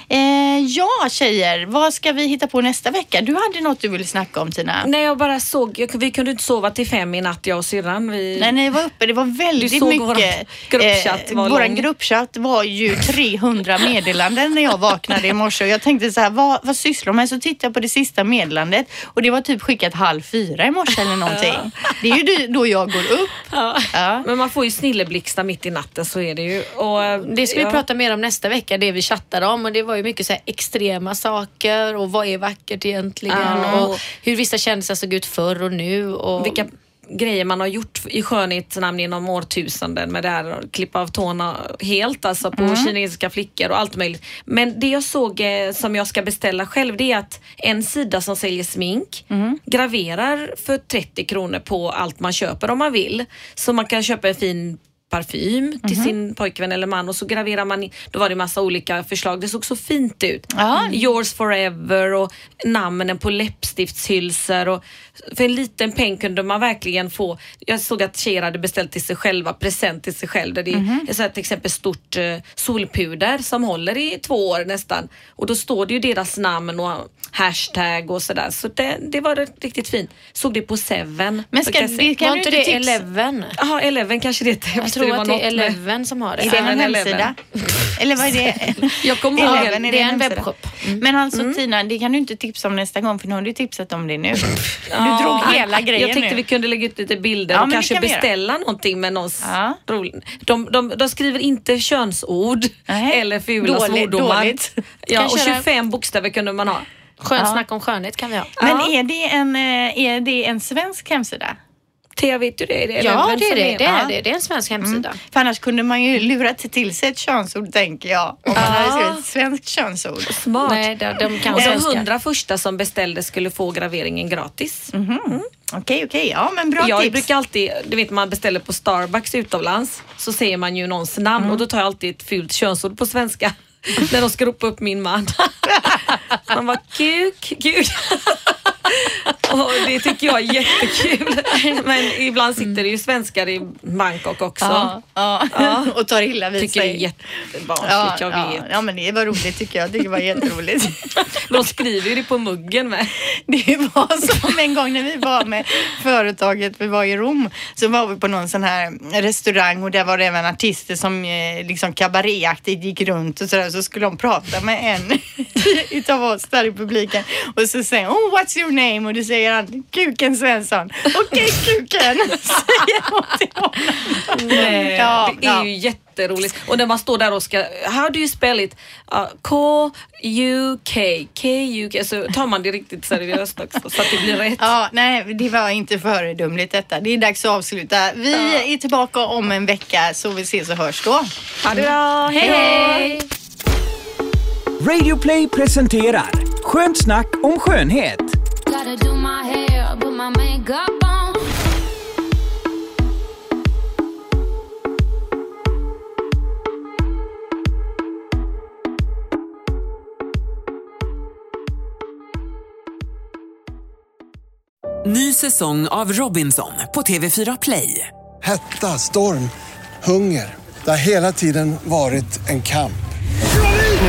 Mm. Eh, ja, tjejer, vad ska vi hitta på nästa vecka? Du hade något du ville snacka om, Tina. Nej, jag bara såg, jag, vi kunde inte sova till fem i natt, jag och syrran. Vi... Nej, nej, var uppe, det var väldigt mycket. Våran gruppchatt, eh, var våran gruppchatt var ju trehundra meddelanden när jag vaknade i morse, och jag tänkte så här, vad, vad sysslar de med? Så tittade jag på det sista meddelandet, och det var typ skickat halv fyra i morse eller någonting. Det är ju då jag går upp. Ja. Ja. Men man får ju snilleblixta mitt i natten, så är det ju. Och det ska ja. vi prata mer om nästa vecka, det vi chattade om, och det var ju mycket så här extrema saker, och vad är vackert egentligen, ja. och hur vissa kändisar såg ut förr och nu, och vilka grejer man har gjort i skönhetsnamn inom årtusenden, med det här klippa av tårna helt, alltså på mm. kinesiska flickor och allt möjligt. Men det jag såg eh, som jag ska beställa själv, det är att en sida som säljer smink mm. graverar för trettio kronor på allt man köper om man vill. Så man kan köpa en fin parfym till mm-hmm. sin pojkvän eller man, och så graverar man in. Då var det massa olika förslag. Det såg så fint ut. Mm. Yours forever och namnen på läppstiftshylsor, och för en liten peng kunde man verkligen få. Jag såg att tjejer hade beställt till sig själva, present till sig själv. Där det mm-hmm. är så här, till exempel stort eh, solpuder som håller i två år nästan. Och då står det ju deras namn och hashtag och sådär. Så det, det var riktigt fint. Såg det på Seven. Men ska, kan vi, kan var inte det Eleven? Ja, Eleven kanske det är. Jag tror att det är Eleven som har det. Är det en hemsida? Eller vad är det? Jag kommer ihåg, Eleven, är det, det är en webbshop. Mm. Men alltså mm. Tina, det kan du inte tipsa om nästa gång, för nu har du tipsat om det nu. Du drog hela grejen nu. Jag tänkte nu. Vi kunde lägga ut lite bilder, ja, och kanske beställa göra. Någonting med någons ja. de, de, de, de skriver inte könsord nej. Eller fula svordomar. Ja, och tjugofem bokstäver kunde man ha. Skönsnack ja. Om skönhet kan vi ha. Men ja. är, det en, är det en svensk hemsida? Tea, vet du det? det ja, det är det. Det, det är det. Det är en svensk hemsida. Mm. För annars kunde man ju lura till sig ett könsord, tänker jag. Om man ah. hade skrivit ett svenskt könsord. Smart. Nej, de, de kan och de hundra första som beställde skulle få graveringen gratis. Mm-hmm. Mm. Okej, okej. Ja, men bra jag tips. Jag brukar alltid, du vet, man beställer på Starbucks utomlands, så säger man ju någons namn mm. och då tar jag alltid ett fult könsord på svenska. När de ska ropa upp min man. Han var kuk, kuk. Och det tycker jag är jättekul. Men ibland sitter det ju svenskar i Bangkok också. Ja, ja. ja. Och tar illa vid sig. Tycker det är jättebarnsligt, ja, jag vet. Ja. ja, men det var roligt tycker jag. Det var jätteroligt. De skriver ju det på muggen med. Det var som en gång när vi var med företaget. Vi var i Rom. Så var vi på någon sån här restaurang. Och där var det även artister som liksom kabaréaktigt gick runt. Och sådär. Så skulle de prata med en utav oss där i publiken. Och så säger oh, what's your name? Och det säger han, Kuken Svensson. Okej, Kuken, säger hon till honom. Nej, ja, det är ja. ju jätteroligt. Och när man står där och ska, how do you spell it? Uh, K U K, K U K. Så tar man det riktigt seriöst också, så att det blir rätt. Ja, nej, det var inte föredömligt detta. Det är dags att avsluta. Vi ja. är tillbaka om en vecka, så vi ses och hörs då. Ha det bra, hej! hej. Radio Play presenterar Skönt snack om skönhet. Ny säsong av Robinson på T V fyra Play. Hetta, storm, hunger. Det har hela tiden varit en kamp. Nu